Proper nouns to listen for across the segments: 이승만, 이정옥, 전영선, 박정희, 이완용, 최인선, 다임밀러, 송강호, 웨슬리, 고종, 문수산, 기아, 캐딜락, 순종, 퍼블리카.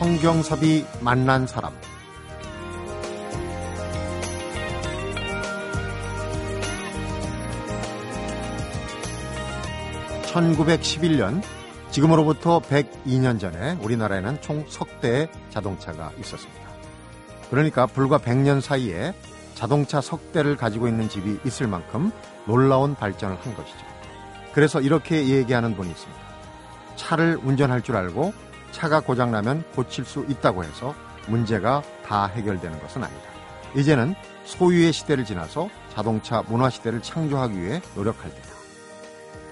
성경섭이 만난 사람. (1911년) 지금으로부터 102년 전에 우리나라에는 총 석 대의 자동차가 있었습니다. 그러니까 불과 100년 사이에 자동차 석 대를 가지고 있는 집이 있을 만큼 놀라운 발전을 한 것이죠. 그래서 이렇게 얘기하는 분이 있습니다. 차를 운전할 줄 알고 차가 고장나면 고칠 수 있다고 해서 문제가 다 해결되는 것은 아니다. 이제는 소유의 시대를 지나서 자동차 문화 시대를 창조하기 위해 노력할 때다.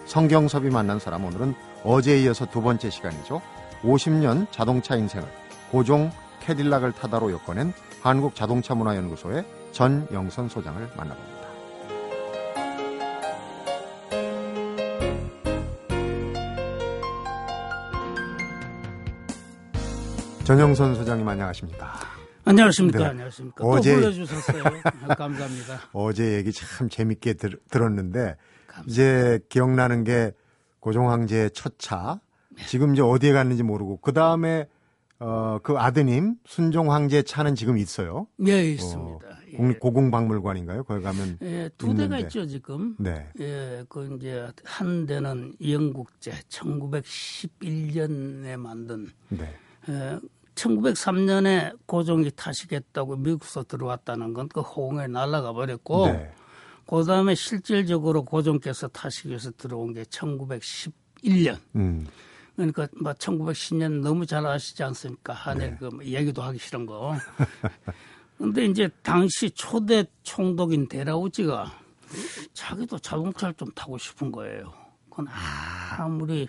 성경섭이 만난 사람, 오늘은 어제에 이어서 두 번째 시간이죠. 50년 자동차 인생을 고종 캐딜락을 타다로 엮어낸 한국자동차문화연구소의 전영선 소장을 만나봅니다. 전영선 소장님 안녕하십니까? 안녕하십니까? 네. 안녕하십니까? 어제... 또 불러주셨어요. 감사합니다. 어제 얘기 참 재밌게 들었는데 감사합니다. 이제 기억나는 게 고종 황제의 첫 차, 지금 이제 어디에 갔는지 모르고, 그 다음에 그 아드님 순종 황제의 차는 지금 있어요? 네, 있습니다. 고궁박물관인가요? 거기 가면 예, 두 있는데. 대가 있죠 지금. 네. 예, 그 이제 한 대는 영국제 1911년에 만든. 네. 예, 1903년에 고종이 타시겠다고 미국서 들어왔다는 건 그 호응에 날아가 버렸고. 네. 그 다음에 실질적으로 고종께서 타시기 위해서 들어온 게 1911년. 그러니까 뭐 1910년 너무 잘 아시지 않습니까? 한해. 네. 그 뭐 얘기도 하기 싫은 거. 그런데 이제 당시 초대 총독인 데라우지가 자기도 자동차를 좀 타고 싶은 거예요. 그건 아무리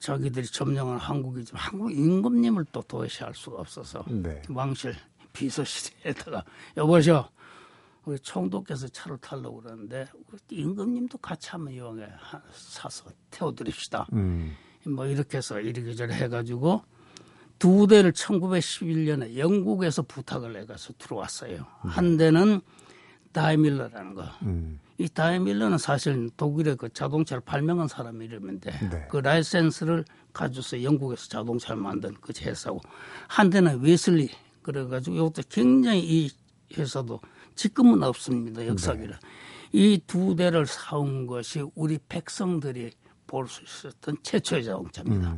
자기들이 점령한 한국이지만 한국 임금님을 또 도외시할 수가 없어서. 네. 왕실 비서실에다가 여보시오. 우리 총독께서 차를 타려고 그러는데 임금님도 같이 한번 이용해 사서 태워드립시다. 뭐 이렇게 해서 이리저리 해가지고 두 대를 1911년에 영국에서 부탁을 해가서 들어왔어요. 한 대는 다임밀러라는 거. 이 다임밀러는 사실 독일의 그 자동차를 발명한 사람 이름인데. 네. 그 라이센스를 가져서 영국에서 자동차를 만든 그 회사고, 한 대는 웨슬리. 그래가지고 이것도 굉장히 이 회사도 지금은 없습니다. 역사기라. 네. 이 두 대를 사온 것이 우리 백성들이 볼 수 있었던 최초의 자동차입니다.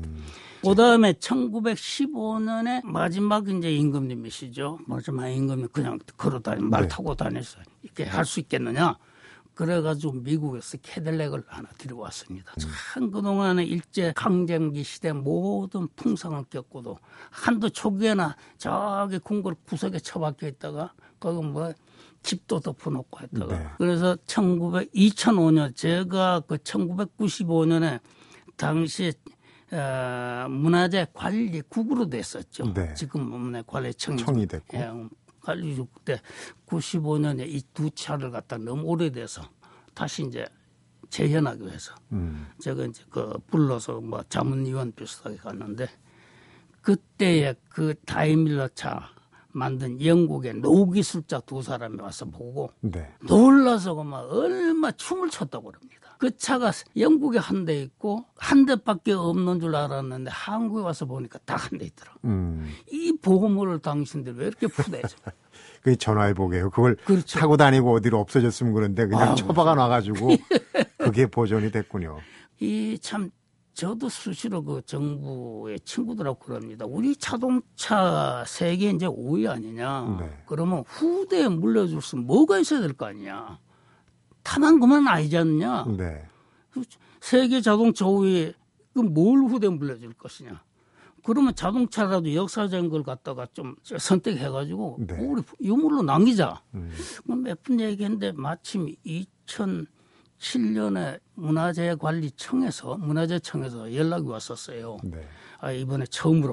그 다음에 1915년에 마지막 이제 임금님이시죠. 마지막 임금님 그냥 걸어다니는 말. 네. 타고 다녔어요. 이렇게 할 수 있겠느냐. 그래가지고 미국에서 캐딜락을 하나 들여왔습니다. 참 그동안의 일제 강점기 시대 모든 풍상을 겪고도 한두 초기에나 저기 궁궐 구석에 처박혀 있다가 거기 뭐 집도 덮어놓고 했다가. 네. 그래서 2005년 제가 그 1995년에 당시 문화재 관리국으로 됐었죠. 네. 지금 문화관리청이 됐고. 관리국 때 95년에 이 두 차를 갖다 너무 오래돼서 다시 이제 재현하기 위해서 제가 이제 그 불러서 뭐 자문위원 비슷하게 갔는데, 그때의 그 다임밀러 차 만든 영국의 노기술자 두 사람이 와서 보고. 네. 놀라서 막 얼마 춤을 췄다고 그럽니다. 그 차가 영국에 한 대 있고 한 대밖에 없는 줄 알았는데 한국에 와서 보니까 딱 한 대 있더라고요. 이 보물을 당신들 왜 이렇게 푸대죠? 그게 전화위복이에요. 그걸. 그렇죠. 타고 다니고 어디로 없어졌으면 그런데 그냥 처박아 놔가지고 그게 보존이 됐군요. 이 참 저도 수시로 그 정부의 친구들하고 그럽니다. 우리 자동차 세계 이제 5위 아니냐. 네. 그러면 후대에 물려줄 수 뭐가 있어야 될 거 아니냐. 탐한 것만 아니지 않느냐. 네. 세계 자동차 5위에 뭘 후대에 물려줄 것이냐. 그러면 자동차라도 역사적인 걸 갖다가 좀 선택해가지고. 네. 우리 유물로 남기자. 몇 분 얘기했는데 마침 2007년에 문화재청에서 연락이 왔었어요. 네. 아, 이번에 처음으로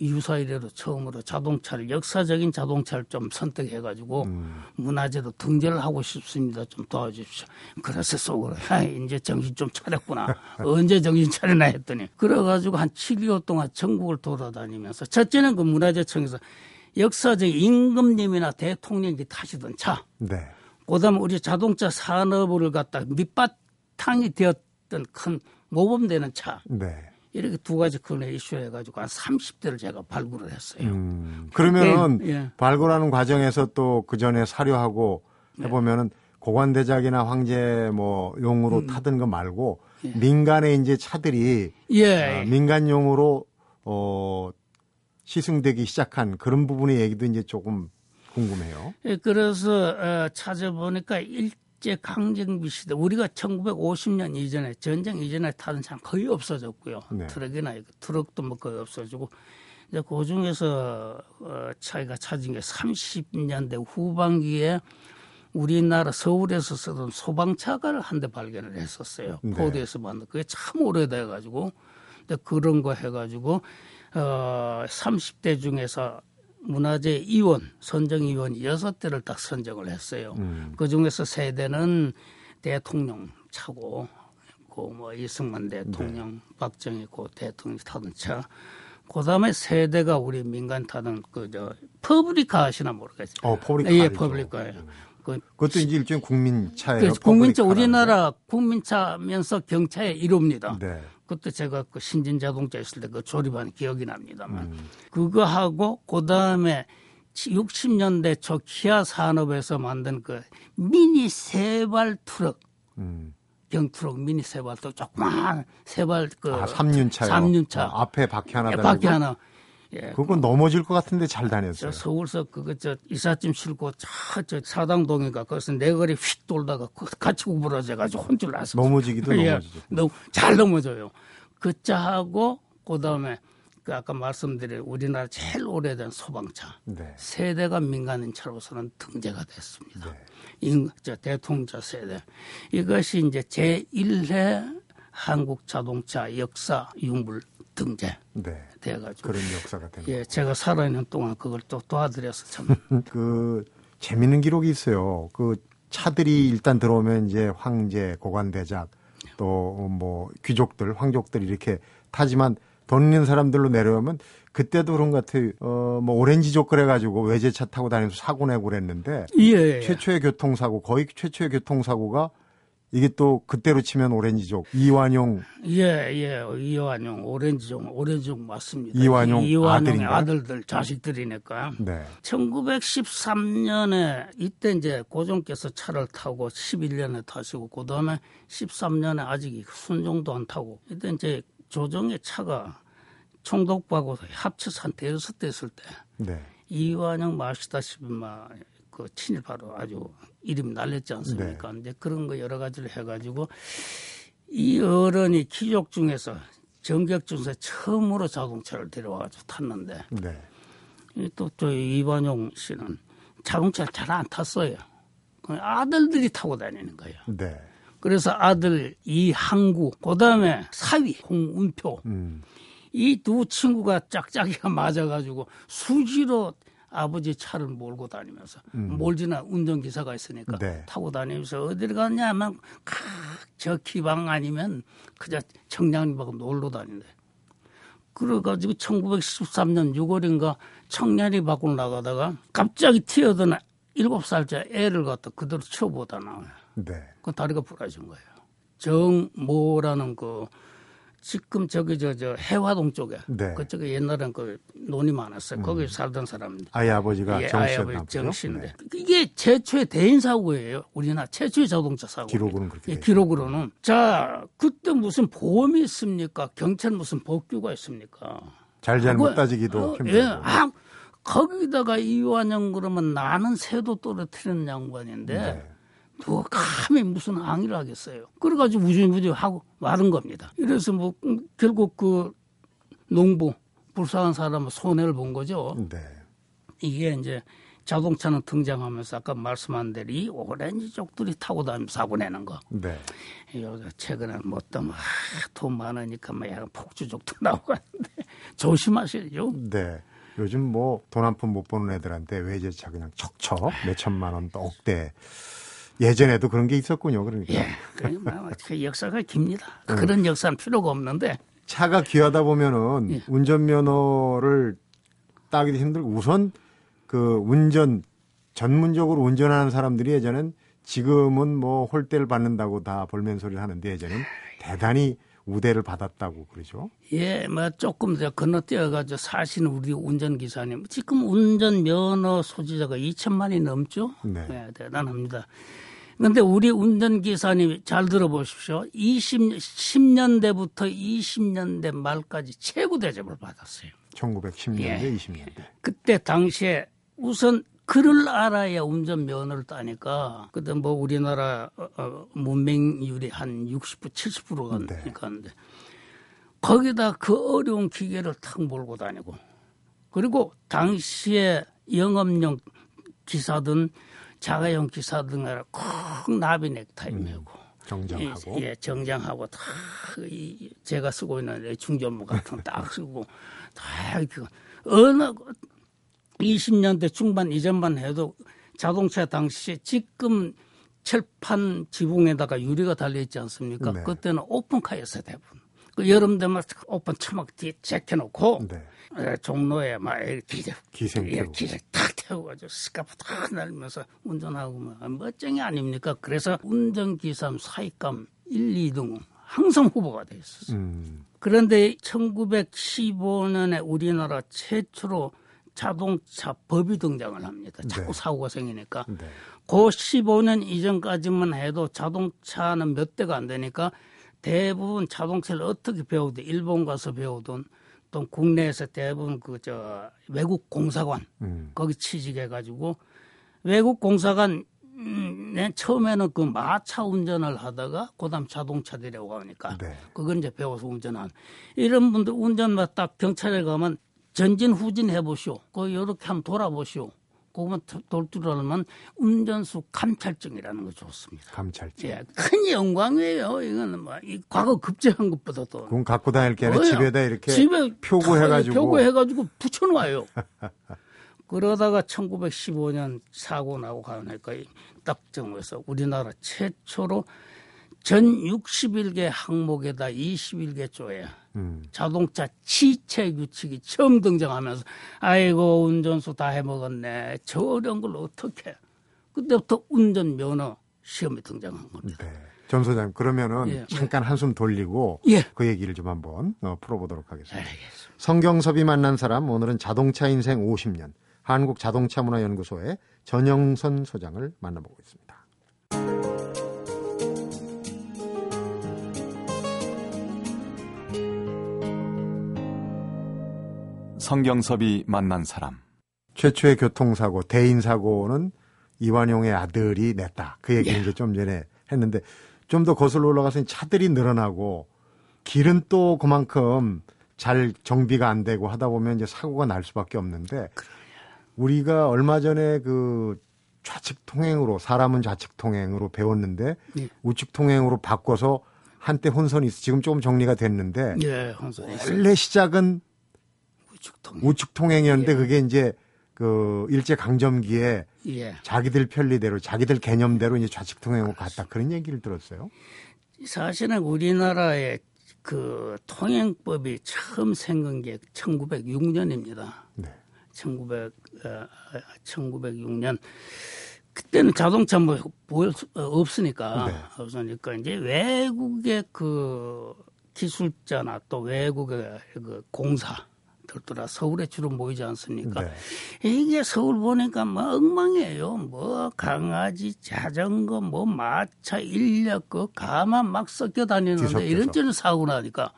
유사 이래로 처음으로 자동차를 역사적인 자동차를 좀 선택해가지고 문화재로 등재를 하고 싶습니다. 좀 도와주십시오. 그래서 속으로 이제 정신 좀 차렸구나. 언제 정신 차리나 했더니 그래가지고 한 7개월 동안 전국을 돌아다니면서 첫째는 그 문화재청에서 역사적인 임금님이나 대통령이 타시던 차. 네. 그다음에 우리 자동차 산업을 갖다 밑바탕이 되었던 큰 모범되는 차. 네. 이렇게 두 가지 근에 이슈해가지고 한 30대를 제가 발굴을 했어요. 그러면 예. 발굴하는 과정에서 또 그 전에 사료하고 해보면은 고관대작이나 황제 뭐 용으로 타던 거 말고 예. 민간의 이제 차들이 예. 민간용으로 시승되기 시작한 그런 부분의 얘기도 이제 조금 궁금해요. 예, 그래서 찾아보니까 일제강점기 시대 우리가 1950년 이전에 전쟁 이전에 타던 차는 거의 없어졌고요. 네. 트럭이나 트럭도 뭐 거의 없어지고 이제 그 중에서 차이가 찾은 게 30년대 후반기에 우리나라 서울에서 쓰던 소방차를 한 대 발견을 했었어요. 네. 포도에서 만든 그게 참 오래돼가지고 근데 그런 거 해가지고 30대 중에서 문화재 위원, 선정위원 6대를 딱 선정을 했어요. 그중에서 3대는 대통령 차고 뭐 이승만 대통령, 네. 박정희 대통령 타던 차 그다음에 3대가 우리 민간 타던 퍼블리카 아시나 모르겠어요. 퍼블리카. 예, 퍼블리카예요. 그것도 이제 일종의 국민차예요. 국민차 우리나라 국민차면서 경차의 일호입니다. 네. 그때 제가 그 신진자동차 있을 때 그 조립한 기억이 납니다만 그거 하고 그 다음에 60년대 초 기아 산업에서 만든 그 미니 세발 트럭 경트럭 미니 세발 트럭 조그만 세발 그 3륜차요. 3륜차 앞에 바퀴 하나 달고 바퀴 하나. 예. 그건 넘어질 것 같은데 잘 다녔어요. 서울서 그거 이삿짐 싣고 저 사당동인가 거기서 내거리 휙 돌다가 같이 구부러져가지고 혼쭐 났어요. 넘어지기도 예. 넘어지죠. 너무 잘 넘어져요. 그 차하고 그다음에 그 아까 말씀드린 우리나라 제일 오래된 소방차 네. 세대가 민간인 차로서는 등재가 됐습니다. 네. 대통령차 세대 이것이 이제 제1회 한국 자동차 역사 유물 등재 네. 돼가지고 그런 역사가 됩니다. 예, 제가 살아있는 동안 그걸 또 도와드려서 참. 그 재밌는 기록이 있어요. 그 차들이 일단 들어오면 이제 황제, 고관대작 또 뭐 귀족들, 황족들 이렇게 타지만 돈 있는 사람들로 내려오면 그때도 그런 것 같아요. 뭐 오렌지족 그래가지고 외제차 타고 다니면서 사고 내고 그랬는데 예. 최초의 교통사고 거의 최초의 교통사고가 이게 또 그때로 치면 오렌지족 이완용 예예 예. 이완용 오렌지족 맞습니다. 이완용의 아들들 자식들이니까. 네. 1913년에 이때 이제 고종께서 차를 타고 11년에 타시고 그다음에 13년에 아직 순종도 안 타고 이때 이제 조정의 차가 총독부하고 합쳐서 한 5대 있을 때 네. 이완용 마시다시피 그 친일파로 아주 이름이 날렸지 않습니까? 네. 이제 그런 거 여러 가지를 해가지고 이 어른이 귀족 중에서 정객 중에서 처음으로 자동차를 데려와서 탔는데 네. 또 저희 이완용 씨는 자동차를 잘 안 탔어요. 아들들이 타고 다니는 거예요. 네. 그래서 아들 이항구 그다음에 사위 홍운표 이 두 친구가 짝짝이가 맞아가지고 수시로 아버지 차를 몰고 다니면서 몰지나 운전기사가 있으니까 네. 타고 다니면서 어디를 갔냐 하면 저 기방 아니면 그저 청량리하고 놀러 다닌대. 그래가지고 1913년 6월인가 청량리 밖으로 나가다가 갑자기 튀어드는 7살짜리 애를 갖다 그대로 쳐보다 나와요. 네. 그 다리가 부러진 거예요. 정모라는 그 지금 저기 저 해화동 쪽에 네. 그쪽에 옛날엔 그 논이 많았어요. 거기 살던 사람인데 아이 아버지가 정씨인데 네. 이게 최초의 대인 사고예요. 우리나라 최초의 자동차 사고. 기록으로는 그렇게. 예, 기록으로는 자 그때 무슨 보험이 있습니까? 경찰 무슨 법규가 있습니까? 잘못 따지기도 힘들고. 예, 거기다가 이완용 그러면 나는 새도 떨어뜨리는 양반인데. 네. 누가 감히 무슨 항의를 하겠어요. 그래가지고 우중무중 하고 마른 겁니다. 이래서 뭐 결국 그 농부 불쌍한 사람은 손해를 본 거죠. 네. 이게 이제 자동차는 등장하면서 아까 말씀한 대로 이 오렌지족들이 타고 다니면서 사고 내는 거. 네. 최근에 뭐 또 돈 많으니까 뭐 약간 폭주족도 나오는데 조심하셔야죠. 네. 요즘 뭐 돈 한 푼 못 버는 애들한테 외제차 그냥 척척 몇 천만 원 또 억대. 예전에도 그런 게 있었군요. 그러니까 예, 그 역사가 깁니다. 그런 역사는 필요가 없는데 차가 귀하다 보면은 예. 운전면허를 따기도 힘들고 우선 그 운전 전문적으로 운전하는 사람들이 예전엔 지금은 뭐 홀대를 받는다고 다 볼멘 소리를 하는데 예전엔 대단히 우대를 받았다고 그러죠. 예, 뭐 조금 더 건너뛰어가지고 사실은 우리 운전기사님 지금 운전면허 소지자가 2,000만이 넘죠. 네, 네, 대단합니다. 그런데 우리 운전기사님 잘 들어보십시오. 10년대부터 20년대 말까지 최고 대접을 받았어요. 1910년대, 예, 20년대. 그때 당시에 우선 글을 알아야 운전면허를 따니까 그때 뭐 우리나라 문맹률이 한 60% 70%가 되니까인데 네. 거기다 그 어려운 기계를 탁 몰고 다니고 그리고 당시에 영업용 기사든 자가용 기사든 큰 나비 넥타이 메고 정장하고 예, 정장하고 다 제가 쓰고 있는 중전무 같은 거 딱 쓰고 다 이렇게 어느 20년대 중반 이전만 해도 자동차 당시에 지금 철판 지붕에다가 유리가 달려있지 않습니까? 네. 그때는 오픈카였어요, 대부분. 그 여름 되면 오픈 차막 뒤에 제껴놓고 네. 종로에 막 기생 탁 태워가지고 스카프 탁 날리면서 운전하고 막 멋쟁이 아닙니까? 그래서 운전기사 사익감 1, 2등 항상 후보가 돼 있었어요. 그런데 1915년에 우리나라 최초로 자동차 법이 등장을 합니다. 자꾸 네. 사고가 생기니까. 네. 그 15년 이전까지만 해도 자동차는 몇 대가 안 되니까 대부분 자동차를 어떻게 배우든 일본 가서 배우든 또 국내에서 대부분 외국 공사관 거기 취직해가지고 외국 공사관 처음에는 그 마차 운전을 하다가 그다음 자동차 데려가니까 네. 그걸 이제 배워서 운전한 이런 분들 운전만 딱 경찰에 가면 전진 후진 해보시오. 그 요렇게 한번 돌아보시오. 그거만 돌출하면 운전수 감찰증이라는 거 좋습니다. 감찰증. 예, 큰 영광이에요. 이거는 뭐 이 과거 급제한 것보다도. 그건 갖고 다닐 게 아니라 집에다 이렇게 집에 표구해가지고 붙여놔요. 그러다가 1915년 사고 나고 가니까 딱 정해서 우리나라 최초로. 전 61개 항목에다 21개 조에 자동차 지체 규칙이 처음 등장하면서 아이고 운전수 다 해먹었네. 저런 걸 어떻게. 그때부터 운전면허 시험이 등장한 겁니다. 네. 전 소장님 그러면은 예. 잠깐 한숨 돌리고 예. 그 얘기를 좀 한번 풀어보도록 하겠습니다. 알겠습니다. 성경섭이 만난 사람 오늘은 자동차 인생 50년 한국자동차문화연구소의 전영선 소장을 만나보고 있습니다. 성경섭이 만난 사람. 최초의 교통사고, 대인사고는 이완용의 아들이 냈다. 그 얘기는 예. 이제 좀 전에 했는데 좀 더 거슬러 올라가서 차들이 늘어나고 길은 또 그만큼 잘 정비가 안 되고 하다 보면 이제 사고가 날 수밖에 없는데 우리가 얼마 전에 그 좌측 통행으로 사람은 좌측 통행으로 배웠는데 예. 우측 통행으로 바꿔서 한때 혼선이 있어. 지금 조금 정리가 됐는데 예, 혼선이 있어요. 원래 시작은 우측 통행이었는데 예. 그게 이제 그 일제 강점기에 예. 자기들 편리대로 자기들 개념대로 이제 좌측 통행으로 갔다 그런 얘기를 들었어요. 사실은 우리나라의 그 통행법이 처음 생긴 게 1906년입니다. 네. 1906년 그때는 자동차 뭐 없으니까 네. 없으니까 이제 외국의 그 기술자나 또 외국의 그 공사 서울에 주로 모이지 않습니까? 네. 이게 서울 보니까 뭐 엉망이에요. 뭐 강아지, 자전거, 뭐 마차, 인력, 그 가만 막 섞여 다니는데 이런저런 사고 나니까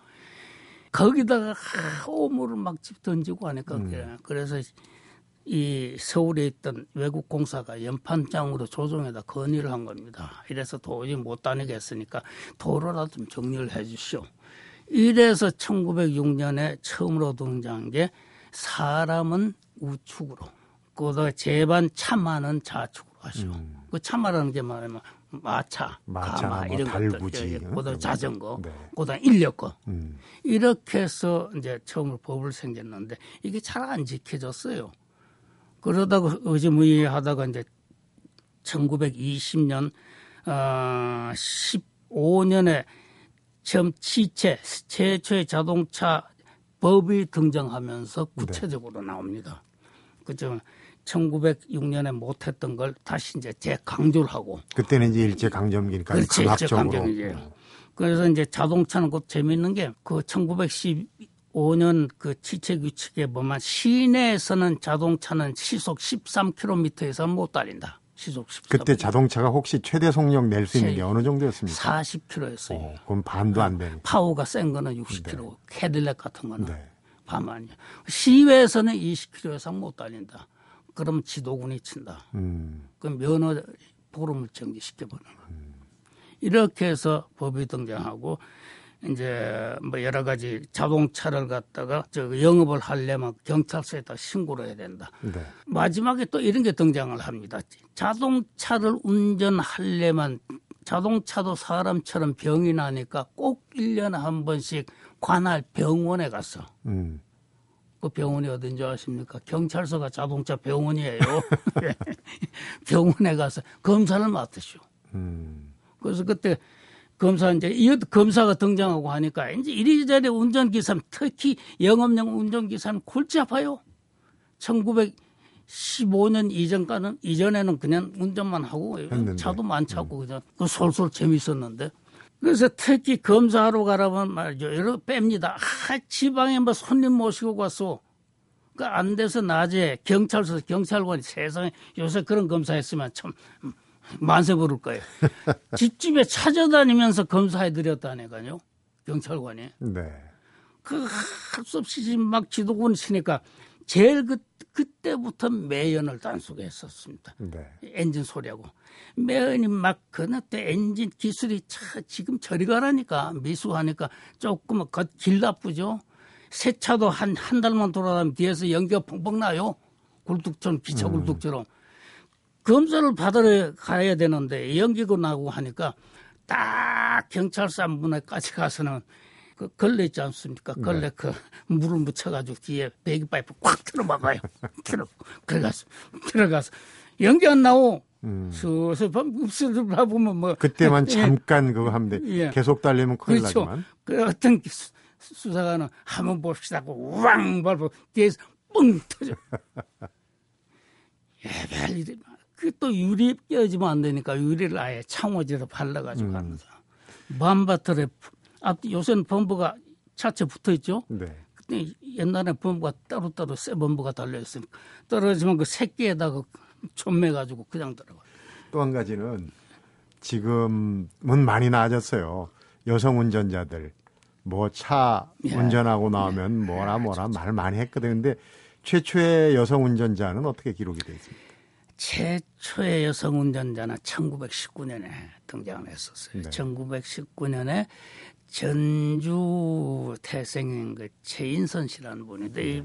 거기다가 오물을 막 집 던지고 하니까 그래서 이 서울에 있던 외국 공사가 연판장으로 조정에다 건의를 한 겁니다. 이래서 도저히 못 다니겠으니까 도로라도 좀 정리를 해 주시오. 이래서 1906년에 처음으로 등장한 게 사람은 우측으로, 그다음에 제반 차만은 좌측으로 하시오. 그 차마라는 게 말하면 마차 가마 이런 달구지, 것들, 그다음 자전거, 네. 그다음 인력거 이렇게 해서 이제 처음으로 법을 생겼는데 이게 잘 안 지켜졌어요. 그러다가 의지무의하다가 이제 1920년 15년에 처음 최초의 자동차 법이 등장하면서 구체적으로 네. 나옵니다. 그죠? 1906년에 못했던 걸 다시 이제 재강조를 하고. 그때는 이제 일제 강점기니까 강압적으로. 그래서 이제 자동차는 곧 재밌는 게 그 1915년 그 지체규칙에 보면 시내에서는 자동차는 시속 13km에서 못 달린다. 시속 13km. 그때 자동차가 혹시 최대 속력 낼 수 있는 게 어느 정도였습니까? 40km였어요. 오, 그럼 반도 안 되니까. 파워가 센 거는 60km, 네. 캐딜락 같은 거는 네. 반 아니야. 시외에서는 20km 이상 못 달린다. 그럼 지도군이 친다. 그럼 면허 보름을 정지시켜버리는 거예요. 이렇게 해서 법이 등장하고 이제 뭐 여러 가지 자동차를 갖다가 저 영업을 하려면 경찰서에다 신고를 해야 된다. 네. 마지막에 또 이런 게 등장을 합니다. 자동차를 운전하려면 자동차도 사람처럼 병이 나니까 꼭 1년에 한 번씩 관할 병원에 가서 그 병원이 어딘지 아십니까? 경찰서가 자동차 병원이에요. 병원에 가서 검사를 맡으시오. 그래서 그때 검사 이제 이 검사가 등장하고 하니까 이제 이리저리 운전기사 특히 영업용 운전기사는 골치 아파요. 1915년 이전에는 그냥 운전만 하고 했는데. 차도 많차고 그냥 그 솔솔 재밌었는데. 그래서 특히 검사하러 가라면 말이죠. 이러 뺍니다. 아, 지방에 뭐 손님 모시고 가서 그러니까 안 돼서 낮에 경찰서 경찰관이 세상에 요새 그런 검사했으면 참. 만세 부를 거예요. 집집에 찾아다니면서 검사해드렸다니까요. 경찰관이. 네. 그 할 수 없이 막 지도군 치니까 제일 그때부터 매연을 단속에 했었습니다. 네. 엔진 소리하고. 매연이 막 그때 엔진 기술이 지금 저리 가라니까 미수하니까 조금 길 나쁘죠. 새 차도 한 달만 돌아다니면 뒤에서 연기가 펑펑 나요. 굴뚝처럼 기차 굴뚝처럼. 검사를 받으러 가야 되는데 연기고 나고 하니까 딱 경찰서 한 분에까지 가서는 그 걸레 있지 않습니까? 걸레 네. 그 물을 묻혀가지고 뒤에 배기파이프 꽉 틀어막아요. 들어가서 연기 안 나오. 슬슬 봐보면 뭐 그때만 잠깐 그거 하면 돼. 예. 계속 달리면 큰일 그렇죠. 나지만. 그 어떤 수사관은 한번 봅시다 하고 왕 밟고 뒤에서 뻥 터져. 예별 이래. 그 또 유리 끼어지면 안 되니까 유리를 아예 창호지로 발라가지고 합니다. 밤바틀에 앞뒤 요새는 범부가 차체 붙어 있죠. 네. 그때 옛날에 범부가 따로따로 새 범부가 달려 있으니까 떨어지면 그 새끼에다가 좀매가지고 그냥 들어가. 또 한 가지는 지금은 많이 나아졌어요. 여성 운전자들 뭐 차 예. 운전하고 나오면 예. 뭐라 말 많이 했거든요. 근데 최초의 여성 운전자는 어떻게 기록이 되어 있습니까? 최초의 여성 운전자는 1919년에 등장을 했었어요. 네. 1919년에 전주 태생인 그 최인선 씨라는 분인데 네. 이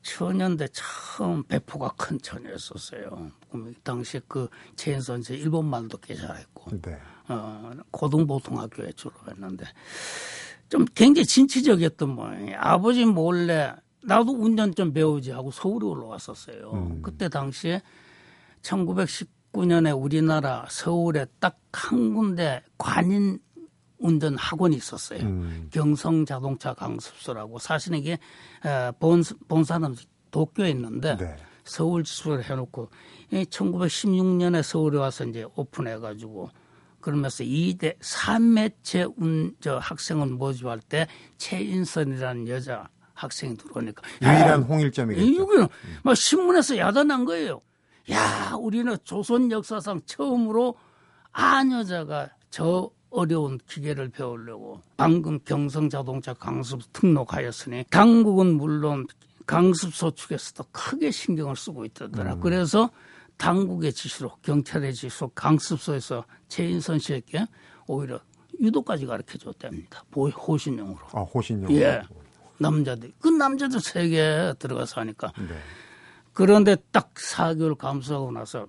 초년대 처음 배포가 큰 처녀였었어요. 당시 그 최인선 씨 일본말도 꽤 잘했고 네. 고등보통학교에 졸업했는데 좀 굉장히 진취적이었던 모양이에요. 아버지 몰래 나도 운전 좀 배우지 하고 서울에 올라왔었어요. 그때 당시에 1919년에 우리나라 서울에 딱 한 군데 관인 운전 학원이 있었어요. 경성 자동차 강습소라고 사실 이게 본사는 도쿄에 있는데 네. 서울 지수를 해놓고 1916년에 서울에 와서 이제 오픈해가지고 그러면서 2대 3회체 학생을 모집할 때 최인선이라는 여자 학생이 들어오니까 유일한 홍일점이겠죠. 막 신문에서 야단난 거예요. 야, 우리는 조선 역사상 처음으로 아녀자가 저 어려운 기계를 배우려고 방금 경성 자동차 강습 등록하였으니 당국은 물론 강습소 측에서도 크게 신경을 쓰고 있더라. 그래서 당국의 지시로 경찰의 지시로 강습소에서 최인선 씨에게 오히려 유도까지 가르쳐줬답니다. 호신용으로. 아, 호신용으로. 예, 남자들. 그 남자들 세계에 들어가서 하니까. 네. 그런데 딱 4개월 감수하고 나서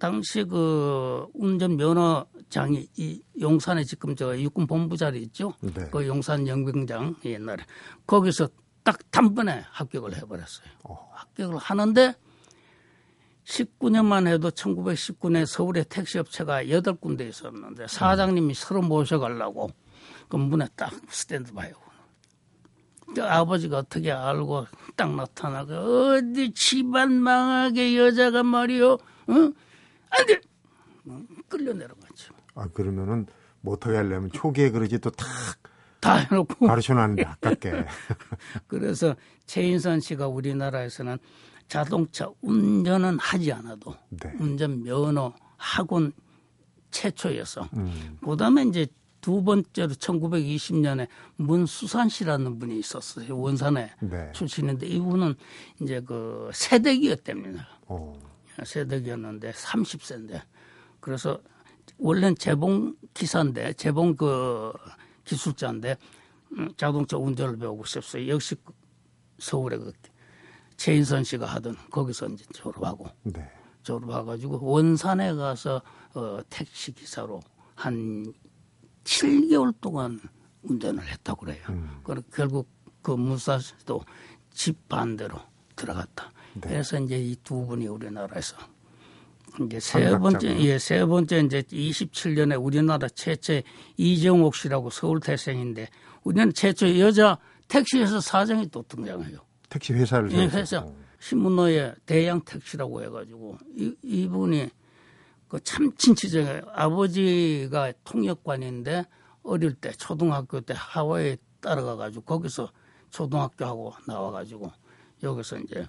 당시 그 운전 면허장이 이 용산에 지금 저 육군 본부 자리 있죠. 네. 그 용산 영병장 옛날에 거기서 딱 단번에 합격을 해버렸어요. 합격을 하는데 19년만 해도 1919년에 서울에 택시업체가 8군데 있었는데 사장님이 서로 모셔가려고 그 문에 딱 스탠드바이고. 아버지가 어떻게 알고 딱 나타나고 어디 집안 망하게 여자가 말이요, 응? 안 돼! 끌려 내려갔죠. 아 그러면은 모터웨이 하려면 초기에 그러지 또 다 해놓고 가르쳐놨는데 아깝게. 그래서 최인선 씨가 우리나라에서는 자동차 운전은 하지 않아도 네. 운전 면허 학원 최초였어. 그다음에 이제 두 번째로 1920년에 문수산 씨라는 분이 있었어요. 원산에 네. 출신인데 이분은 이제 그 새댁이었답니다. 새댁이었는데 30세인데 그래서 원래는 재봉 기사인데 재봉 그 기술자인데 자동차 운전을 배우고 싶었어요. 역시 서울에 그 최인선 씨가 하던 거기서 이제 졸업하고 네. 졸업해가지고 원산에 가서 택시 기사로 한 7개월 동안 운전을 했다고 그래요. 그리고 결국 그 문사도 집 반대로 들어갔다. 네. 그래서 이제 이 두 분이 우리나라에서 이제 세 번째 이제 27년에 우리나라 최초의 이정옥 씨라고 서울 태생인데 우리는 최초의 여자 택시회사 사장이 또 등장해요. 택시 회사를 회사 신문노예 대양 택시라고 해가지고 이분이 그 참 친치적이에요. 아버지가 통역관인데 어릴 때 초등학교 때 하와이에 따라가가지고 거기서 초등학교하고 나와가지고 여기서 이제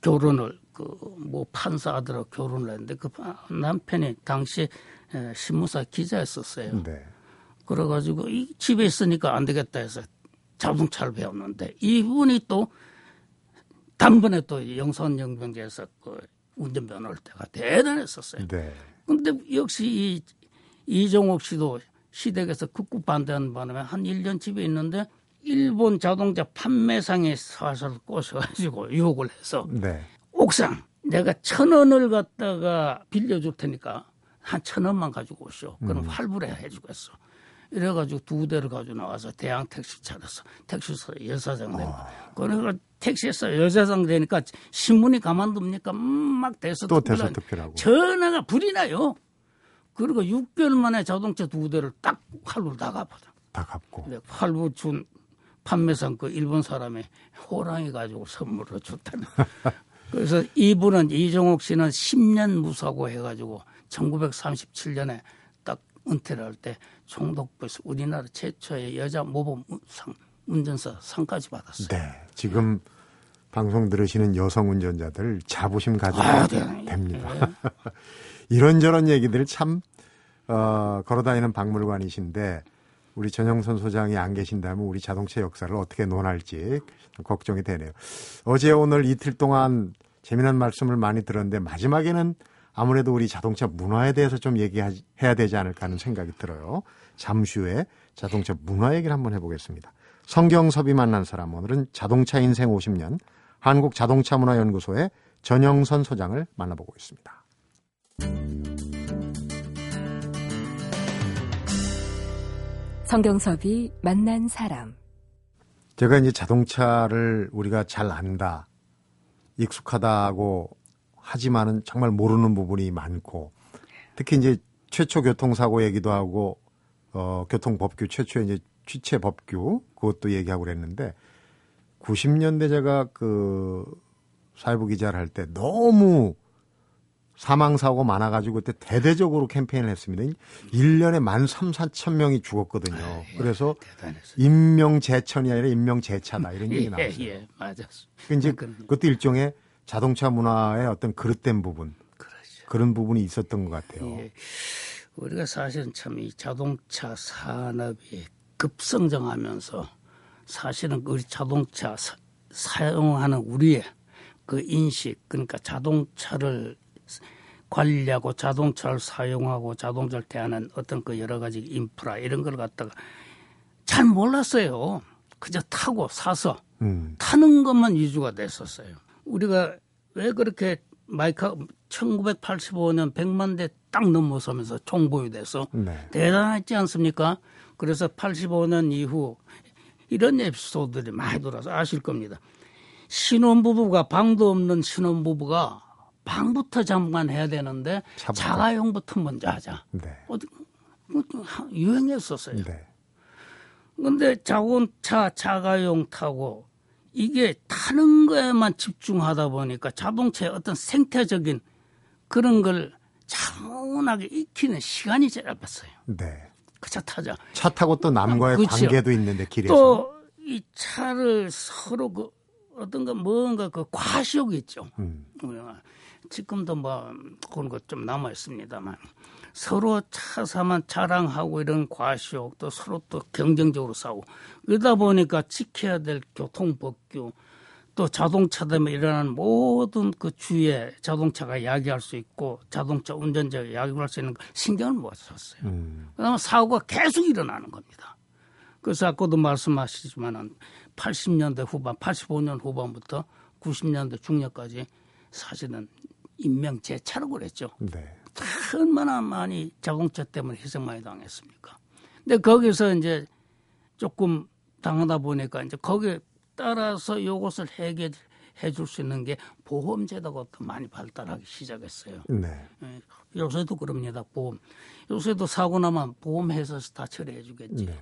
결혼을 그 뭐 판사 아들하고 결혼을 했는데 그 남편이 당시 신문사 기자였었어요. 네. 그래가지고 이 집에 있으니까 안 되겠다 해서 자동차를 배웠는데 이분이 또 단번에 또 영선 영병제에서 그 운전면허를 때가 대단했었어요. 그런데 네. 역시 이정옥 씨도 시댁에서 극구 반대하는 바람에 한 1년 집에 있는데 일본 자동차 판매상에 사설 꼬셔가지고 유혹을 해서 네. 옥상 내가 1,000원을 갖다가 빌려줄 테니까 한 1,000원만 가지고 오시오. 그럼 환불해 해주겠어. 이래가지고 두 대를 가지고 나와서 대양 택시 차렸어. 택시사 여사장 되고. 그러니까 택시에서 여사장 되니까 신문이 가만둡니까? 막 대서특필하고. 전화가 불이 나요. 그리고 6개월 만에 자동차 두 대를 딱 활로 다 갚았다. 다 갚고. 네, 활로 준 판매상 그 일본 사람이 호랑이 가지고 선물로 줬다는. 그래서 이분은 이정옥 씨는 10년 무사고 해가지고 1937년에 딱 은퇴를 할 때 총독부에서 우리나라 최초의 여자 모범상 운전사 상까지 받았어요. 네, 지금 방송 들으시는 여성 운전자들 자부심 가지고 네. 됩니다. 네. 이런저런 얘기들 참 걸어다니는 박물관이신데 우리 전영선 소장이 안 계신다면 우리 자동차 역사를 어떻게 논할지 걱정이 되네요. 어제 오늘 이틀 동안 재미난 말씀을 많이 들었는데 마지막에는 아무래도 우리 자동차 문화에 대해서 좀 얘기해야 되지 않을까 하는 생각이 들어요. 잠시 후에 자동차 문화 얘기를 한번 해보겠습니다. 성경섭이 만난 사람, 오늘은 자동차 인생 50년 한국자동차문화연구소의 전영선 소장을 만나보고 있습니다. 성경섭이 만난 사람. 제가 이제 자동차를 우리가 잘 안다, 익숙하다고 하지만은 정말 모르는 부분이 많고, 특히 이제 최초 교통사고 얘기도 하고, 교통법규 최초의 이제 취체법규 그것도 얘기하고 그랬는데, 90년대 제가 그 사회부 기자를 할 때 너무 사망사고가 많아가지고 그때 대대적으로 캠페인을 했습니다. 1년에 14,000명이 죽었거든요. 그래서 대단했어요. 인명재천이 아니라 인명재차다 이런 얘기 나왔어요. 맞았어요. 그러니까 이제 그것도 일종의 자동차 문화의 어떤 그릇된 부분, 그렇죠. 그런 부분이 있었던 것 같아요. 예. 우리가 사실은 참 이 자동차 산업이 급성장하면서 사실은 우리 자동차 사용하는 우리의 그 인식, 그러니까 자동차를 관리하고 자동차를 사용하고 자동차를 대하는 어떤 그 여러 가지 인프라 이런 걸 갖다가 잘 몰랐어요. 그저 타고 사서 타는 것만 위주가 됐었어요. 우리가 왜 그렇게 마이카 1985년 100만 대 딱 넘어서면서 총보유돼서 네. 대단했지 않습니까? 그래서 85년 이후 이런 에피소드들이 많이 돌아서 아실 겁니다. 신혼부부가 방도 없는 신혼부부가 방부터 잠깐 해야 되는데 자가용부터 먼저 하자. 네. 유행했었어요. 그런데 네. 자동차 자가용 타고 이게 타는 거에만 집중하다 보니까 자동차의 어떤 생태적인 그런 걸 차분하게 익히는 시간이 짧았어요. 네. 그 차 타자. 차 타고 또 남과의 그렇죠. 관계도 있는데 길에서. 또 이 차를 서로 그 어떤가 뭔가 그 과시욕이 있죠. 지금도 뭐 그런 것 좀 남아 있습니다만 서로 차사만 자랑하고 이런 과시욕 또 서로 또 경쟁적으로 싸우고 그러다 보니까 지켜야 될 교통법규 또 자동차 때문에 일어나는 모든 그 주의에 자동차가 야기할 수 있고 자동차 운전자가 야기할 수 있는 거 신경을 못 썼어요. 그다음에 사고가 계속 일어나는 겁니다. 그래서 아까도 말씀하시지만 80년대 후반, 85년 후반부터 90년대 중년까지 사실은 인명 재차라고 그랬죠. 네. 얼마나 많이 자동차 때문에 희생 많이 당했습니까. 근데 거기서 이제 조금 당하다 보니까 이제 거기에 따라서 이것을 해결해 줄 수 있는 게 보험제도가 또 많이 발달하기 시작했어요. 네. 요새도 그럽니다. 보험. 요새도 사고 나면 보험회사에서 다 처리해 주겠지. 네.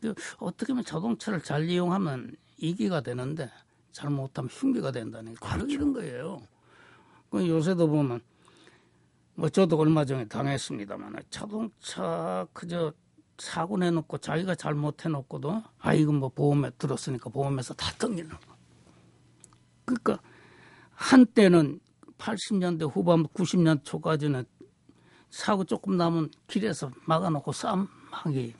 그러니까 어떻게 보면 자동차를 잘 이용하면 이기가 되는데 잘못하면 흉기가 된다는 게 바로 그렇죠. 이런 거예요. 요새도 보면 뭐 저도 얼마 전에 당했습니다만 자동차 그저 사고 내놓고 자기가 잘못해놓고도 아 이건 뭐 보험에 들었으니까 보험에서 다 뜯기는 거. 그러니까 한때는 80년대 후반 90년 초까지는 사고 조금 나면 길에서 막아놓고 싸움 막이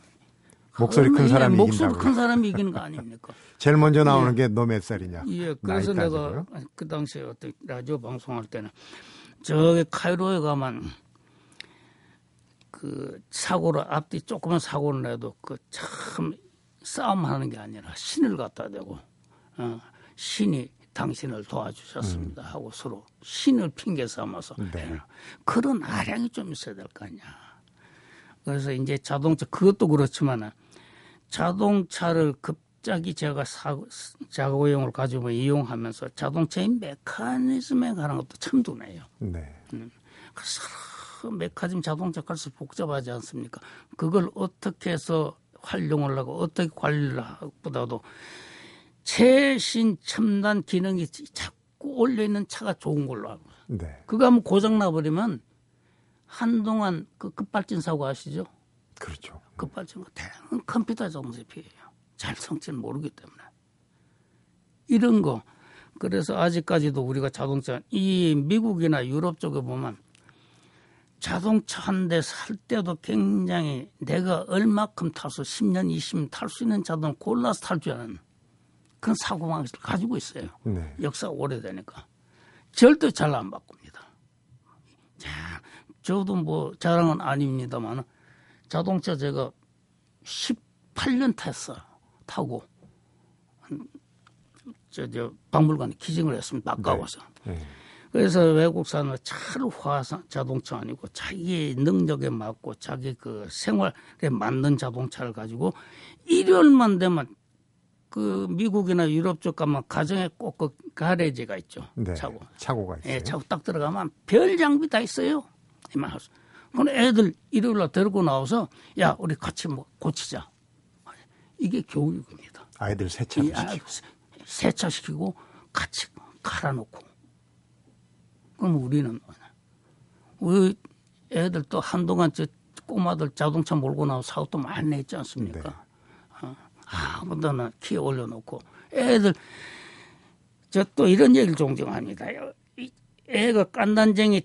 목소리 큰 사람이 이긴다고. 목소리 큰 사람이 이기는 거 아닙니까? 제일 먼저 나오는 게 너 몇 살이냐. 예, 그래서 내가 그 당시에 어떤 라디오 방송할 때는 저기 카이로에 가면 그 사고를 앞뒤 조그만 사고를 내도 그 참 싸움하는 게 아니라 신을 갖다 대고 신이 당신을 도와주셨습니다 하고 서로 신을 핑계 삼아서 네. 그런 아량이 좀 있어야 될 거 아니야. 그래서 이제 자동차 그것도 그렇지만 자동차를 갑자기 제가 자고용을 가지고 이용하면서 자동차의 메커니즘에 관한 것도 참 두네요. 네. 그래서 메커니즘 자동차 갈수록 복잡하지 않습니까? 그걸 어떻게 해서 활용을 하고 어떻게 관리를 하고보다도 최신 첨단 기능이 자꾸 올려있는 차가 좋은 걸로 하고 네. 그거 한번 고장나버리면 한동안 그 급발진 사고 아시죠? 그렇죠. 급발진과 대형 컴퓨터 정도의 피해예요. 잘 성질을 모르기 때문에. 이런 거. 그래서 아직까지도 우리가 자동차 이 미국이나 유럽 쪽에 보면 자동차 한 대 살 때도 굉장히 내가 얼마큼 타서 10년, 20년 탈 수 있는 자동을 골라서 탈 줄 아는 그런 사고 방식을 가지고 있어요. 네. 역사가 오래되니까. 절대 잘 안 바꿉니다. 자, 저도 뭐 자랑은 아닙니다만 자동차 제가 18년 타고 저 박물관에 기증을 했습니다. 가까워서. 네. 네. 그래서 외국사는 잘 화산 자동차 아니고 자기 능력에 맞고 자기 그 생활에 맞는 자동차를 가지고 일요일만 되면 그 미국이나 유럽 쪽 가면 가정에 꼭 그 가레지가 있죠. 네, 차고가 있어요. 예, 차고 딱 들어가면 별 장비 다 있어요. 이만하고. 그럼 애들 일요일날 데리고 나와서 야 우리 같이 뭐 고치자. 이게 교육입니다. 아이들 세차시키고 같이 갈아놓고. 그럼 우리는 우리 애들 또 한동안 저 꼬마들 자동차 몰고 나와 사고도 많이 냈지 않습니까? 네. 아무데나 키에 올려놓고 애들 저 또 이런 얘기를 종종 합니다. 애가 깐단쟁이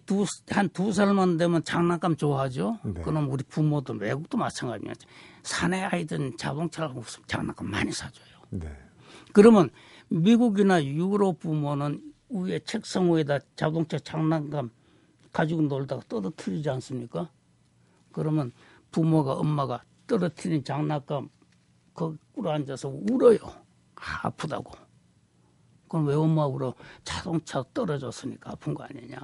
한 두 살만 되면 장난감 좋아하죠. 네. 그럼 우리 부모도 외국도 마찬가지입니다. 사내 아이들은 자동차라고 없으면 장난감 많이 사줘요. 네. 그러면 미국이나 유럽 부모는 위에 책상 위에다 자동차 장난감 가지고 놀다가 떨어뜨리지 않습니까? 그러면 부모가 엄마가 떨어뜨린 장난감 거기 꿇어 앉아서 울어요. 아프다고. 그럼 왜 엄마 울어? 자동차 떨어졌으니까 아픈 거 아니냐.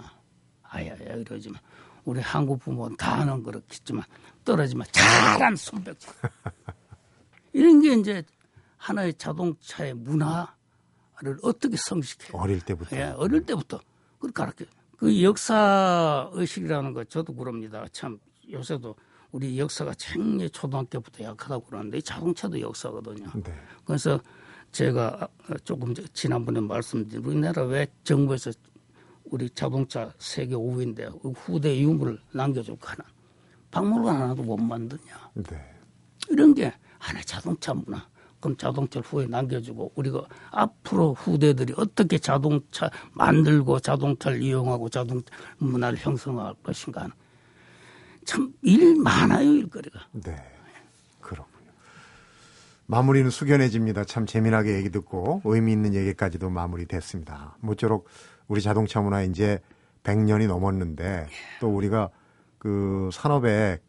아야야 이러지만 우리 한국 부모는 다는 그렇겠지만 떨어지면 잘한 손뼉질. 이런 게 이제 하나의 자동차의 문화. 를 어떻게 성식해요? 어릴 때부터. 예, 어릴 때부터. 그걸 가르쳐요. 그 역사 의식이라는 거 저도 그럽니다. 참 요새도 우리 역사가 굉장히 초등학교부터 약하다고 그러는데 이 자동차도 역사거든요. 네. 그래서 제가 조금 지난번에 말씀드린 우리나라 왜 정부에서 우리 자동차 세계 5위인데 후대 유물을 남겨줄까 하는 박물관 하나도 못 만드냐. 네. 이런 게 하나의 자동차 문화. 그럼 자동차를 후에 남겨주고 우리가 앞으로 후대들이 어떻게 자동차 만들고 자동차를 이용하고 자동차 문화를 형성할 것인가 하는. 참 일 많아요, 일거리가. 네, 그렇군요. 마무리는 숙연해집니다. 참 재미나게 얘기 듣고 의미 있는 얘기까지도 마무리됐습니다. 모쪼록 우리 자동차 문화 이제 100년이 넘었는데 또 우리가 그 산업에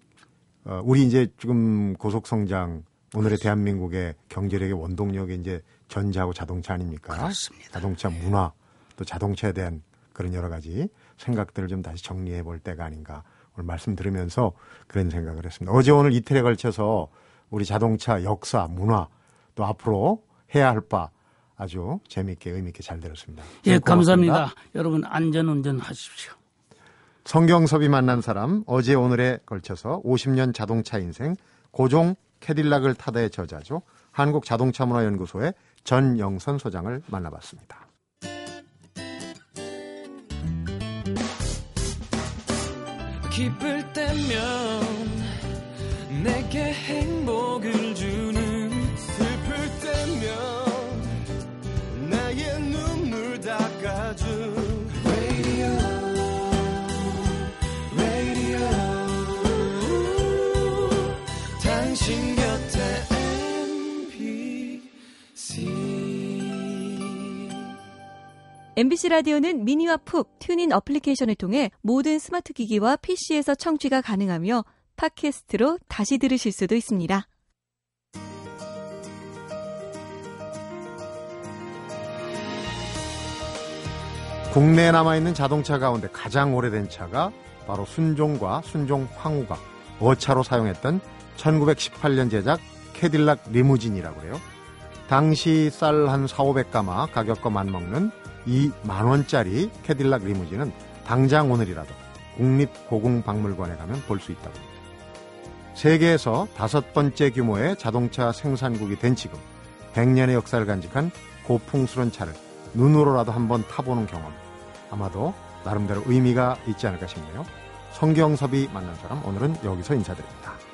우리 이제 지금 고속성장 오늘의 대한민국의 경제력의 원동력이 이제 전기하고 자동차 아닙니까? 그렇습니다. 자동차 문화 또 자동차에 대한 그런 여러 가지 생각들을 좀 다시 정리해 볼 때가 아닌가 오늘 말씀 들으면서 그런 생각을 했습니다. 어제 오늘 이틀에 걸쳐서 우리 자동차 역사, 문화 또 앞으로 해야 할 바 아주 재미있게 의미 있게 잘 들었습니다. 예, 고맙습니다. 감사합니다. 여러분 안전운전 하십시오. 성경섭이 만난 사람 어제 오늘에 걸쳐서 50년 자동차 인생 고종 캐딜락을 타다의 저자죠. 한국자동차문화연구소의 전영선 소장을 만나봤습니다. 기쁠 때면 내게 행복을 주는 슬플 때면 나의 눈물 닦아줘 Radio. MBC 라디오는 미니와 푹 튜닝 어플리케이션을 통해 모든 스마트 기기와 PC에서 청취가 가능하며 팟캐스트로 다시 들으실 수도 있습니다. 국내에 남아있는 자동차 가운데 가장 오래된 차가 바로 순종과 순종 황후가 어차로 사용했던 1918년 제작 캐딜락 리무진이라고 해요. 당시 쌀 한 4,500가마 가격과 맞먹는 이 만원짜리 캐딜락 리무진은 당장 오늘이라도 국립고궁박물관에 가면 볼 수 있다고 합니다. 세계에서 5번째 규모의 자동차 생산국이 된 지금 100년의 역사를 간직한 고풍스러운 차를 눈으로라도 한번 타보는 경험 아마도 나름대로 의미가 있지 않을까 싶네요. 성경섭이 만난 사람 오늘은 여기서 인사드립니다.